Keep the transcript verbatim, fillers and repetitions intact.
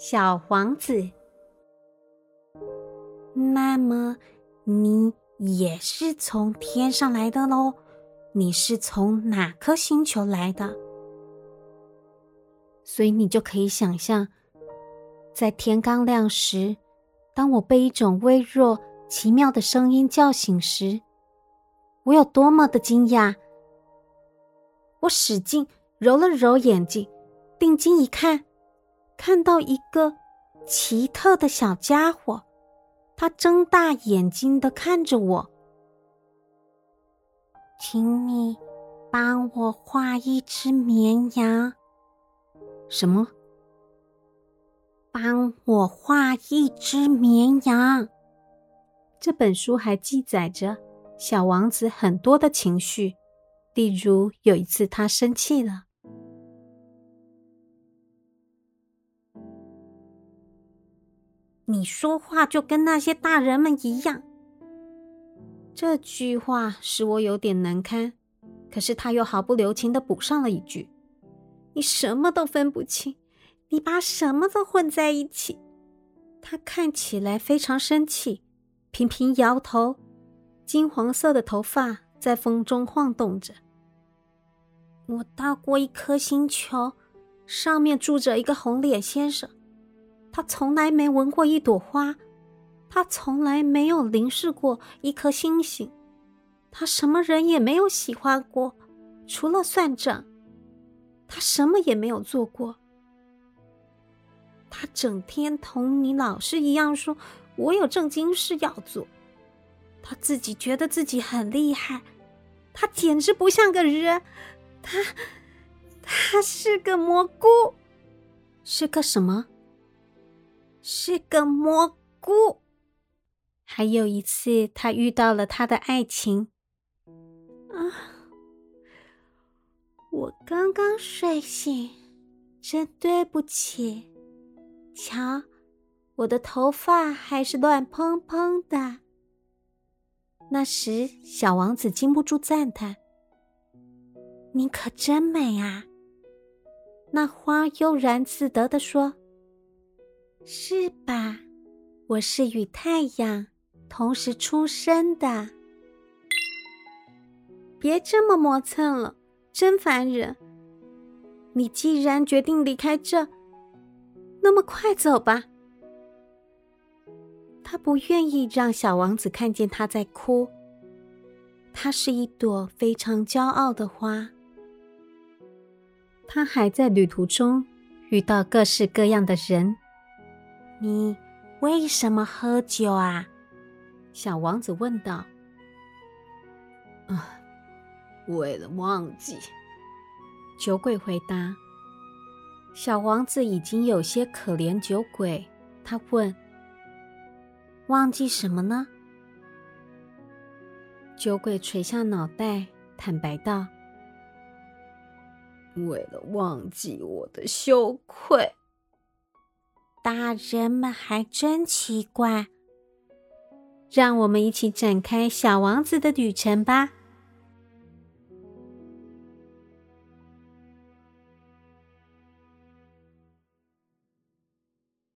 小王子。那么你也是从天上来的咯？你是从哪颗星球来的？所以你就可以想象，在天刚亮时，当我被一种微弱奇妙的声音叫醒时，我有多么的惊讶。我使劲揉了揉眼睛，定睛一看，看到一个奇特的小家伙，他睁大眼睛地看着我。请你帮我画一只绵羊。什么？帮我画一只绵羊。这本书还记载着小王子很多的情绪，例如有一次他生气了。你说话就跟那些大人们一样。这句话使我有点难堪，可是他又毫不留情地补上了一句，你什么都分不清，你把什么都混在一起。他看起来非常生气，频频摇头，金黄色的头发在风中晃动着。我到过一颗星球，上面住着一个红脸先生，他从来没闻过一朵花，他从来没有凝视过一颗星星，他什么人也没有喜欢过，除了算账，他什么也没有做过。他整天同你老师一样说，我有正经事要做。他自己觉得自己很厉害，他简直不像个人，他他是个蘑菇。是个什么？是个蘑菇。还有一次他遇到了他的爱情。啊，我刚刚睡醒，真对不起。瞧，我的头发还是乱蓬蓬的。那时小王子禁不住赞叹，你可真美啊。那花悠然自得地说，是吧，我是与太阳同时出生的。别这么磨蹭了，真烦人。你既然决定离开这，那么快走吧。他不愿意让小王子看见他在哭。他是一朵非常骄傲的花。他还在旅途中遇到各式各样的人。你为什么喝酒啊？小王子问道。啊，为了忘记。酒鬼回答。小王子已经有些可怜酒鬼，他问，忘记什么呢？酒鬼垂下脑袋，坦白道，为了忘记我的羞愧。大人们还真奇怪。让我们一起展开小王子的旅程吧。